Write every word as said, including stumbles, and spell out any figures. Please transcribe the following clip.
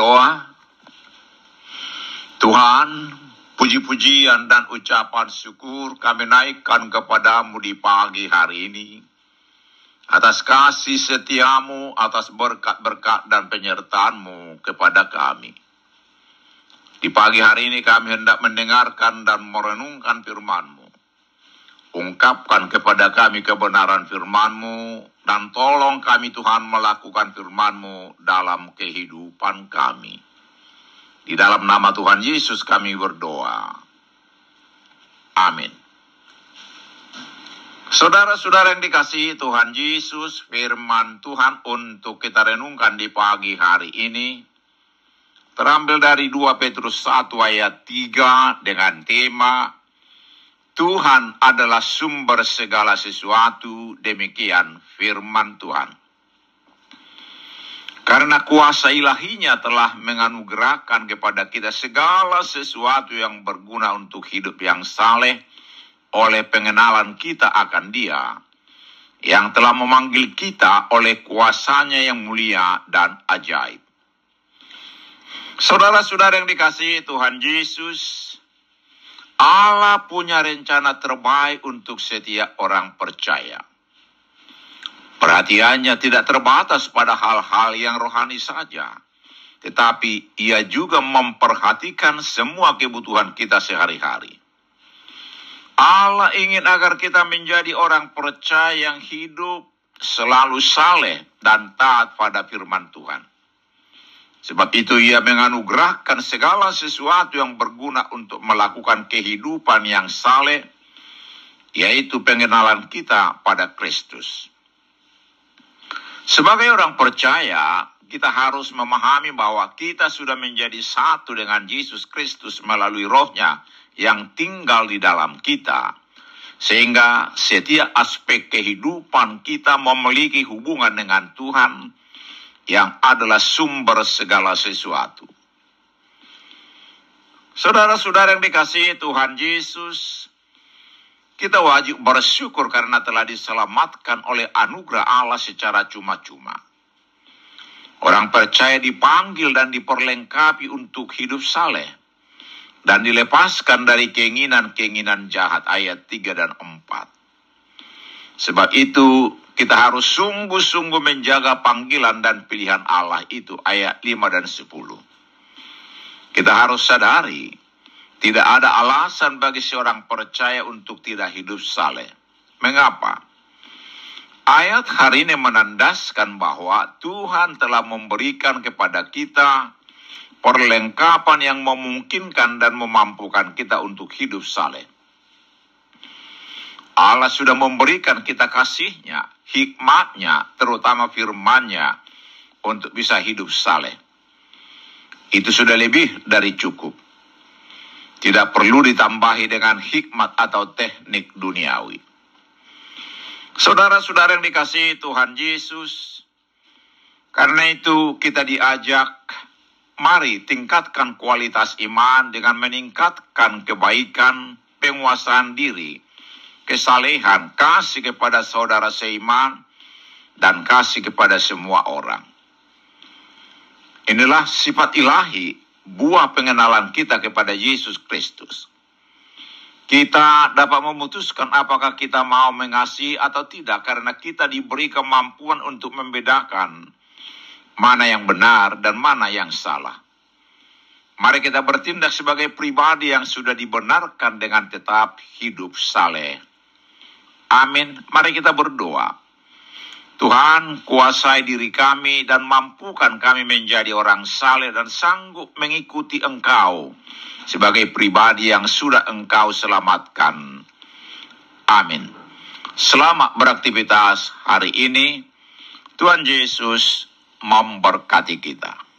berdoa, Tuhan, puji-pujian dan ucapan syukur kami naikkan kepada-Mu di pagi hari ini. Atas kasih setia-Mu, atas berkat-berkat dan penyertaan-Mu kepada kami. Di pagi hari ini kami hendak mendengarkan dan merenungkan firman-Mu. Ungkapkan kepada kami kebenaran firman-Mu, dan tolong kami Tuhan melakukan firman-Mu dalam kehidupan kami. Di dalam nama Tuhan Yesus kami berdoa. Amin. Saudara-saudara yang dikasihi Tuhan Yesus, firman Tuhan untuk kita renungkan di pagi hari ini terambil dari dua Petrus satu ayat tiga dengan tema Tuhan adalah sumber segala sesuatu, demikian firman Tuhan. Karena kuasa ilahinya telah menganugerahkan kepada kita segala sesuatu yang berguna untuk hidup yang saleh oleh pengenalan kita akan Dia, yang telah memanggil kita oleh kuasanya yang mulia dan ajaib. Saudara-saudara yang dikasihi Tuhan Yesus, Allah punya rencana terbaik untuk setiap orang percaya. Perhatiannya tidak terbatas pada hal-hal yang rohani saja, tetapi Ia juga memperhatikan semua kebutuhan kita sehari-hari. Allah ingin agar kita menjadi orang percaya yang hidup selalu saleh dan taat pada firman Tuhan. Sebab itu Ia menganugerahkan segala sesuatu yang berguna untuk melakukan kehidupan yang saleh, yaitu pengenalan kita pada Kristus. Sebagai orang percaya, kita harus memahami bahwa kita sudah menjadi satu dengan Yesus Kristus melalui Roh-Nya yang tinggal di dalam kita. Sehingga setiap aspek kehidupan kita memiliki hubungan dengan Tuhan yang adalah sumber segala sesuatu. Saudara-saudara yang dikasihi Tuhan Yesus, kita wajib bersyukur karena telah diselamatkan oleh anugerah Allah secara cuma-cuma. Orang percaya dipanggil dan diperlengkapi untuk hidup saleh dan dilepaskan dari keinginan-keinginan jahat ayat tiga dan empat. Sebab itu kita harus sungguh-sungguh menjaga panggilan dan pilihan Allah itu ayat lima dan sepuluh. Kita harus sadari tidak ada alasan bagi seorang percaya untuk tidak hidup saleh. Mengapa? Ayat hari ini menandaskan bahwa Tuhan telah memberikan kepada kita perlengkapan yang memungkinkan dan memampukan kita untuk hidup saleh. Allah sudah memberikan kita kasih-Nya, hikmat-Nya, terutama firman-Nya untuk bisa hidup saleh. Itu sudah lebih dari cukup. Tidak perlu ditambahi dengan hikmat atau teknik duniawi. Saudara-saudara yang dikasihi Tuhan Yesus, karena itu kita diajak, mari tingkatkan kualitas iman dengan meningkatkan kebaikan, penguasaan diri, kesalehan, kasih kepada saudara seiman, dan kasih kepada semua orang. Inilah sifat ilahi, buah pengenalan kita kepada Yesus Kristus. Kita dapat memutuskan apakah kita mau mengasihi atau tidak karena kita diberi kemampuan untuk membedakan mana yang benar dan mana yang salah. Mari kita bertindak sebagai pribadi yang sudah dibenarkan dengan tetap hidup saleh. Amin. Mari kita berdoa. Tuhan, kuasai diri kami dan mampukan kami menjadi orang saleh dan sanggup mengikuti Engkau sebagai pribadi yang sudah Engkau selamatkan. Amin. Selamat beraktivitas hari ini. Tuhan Yesus memberkati kita.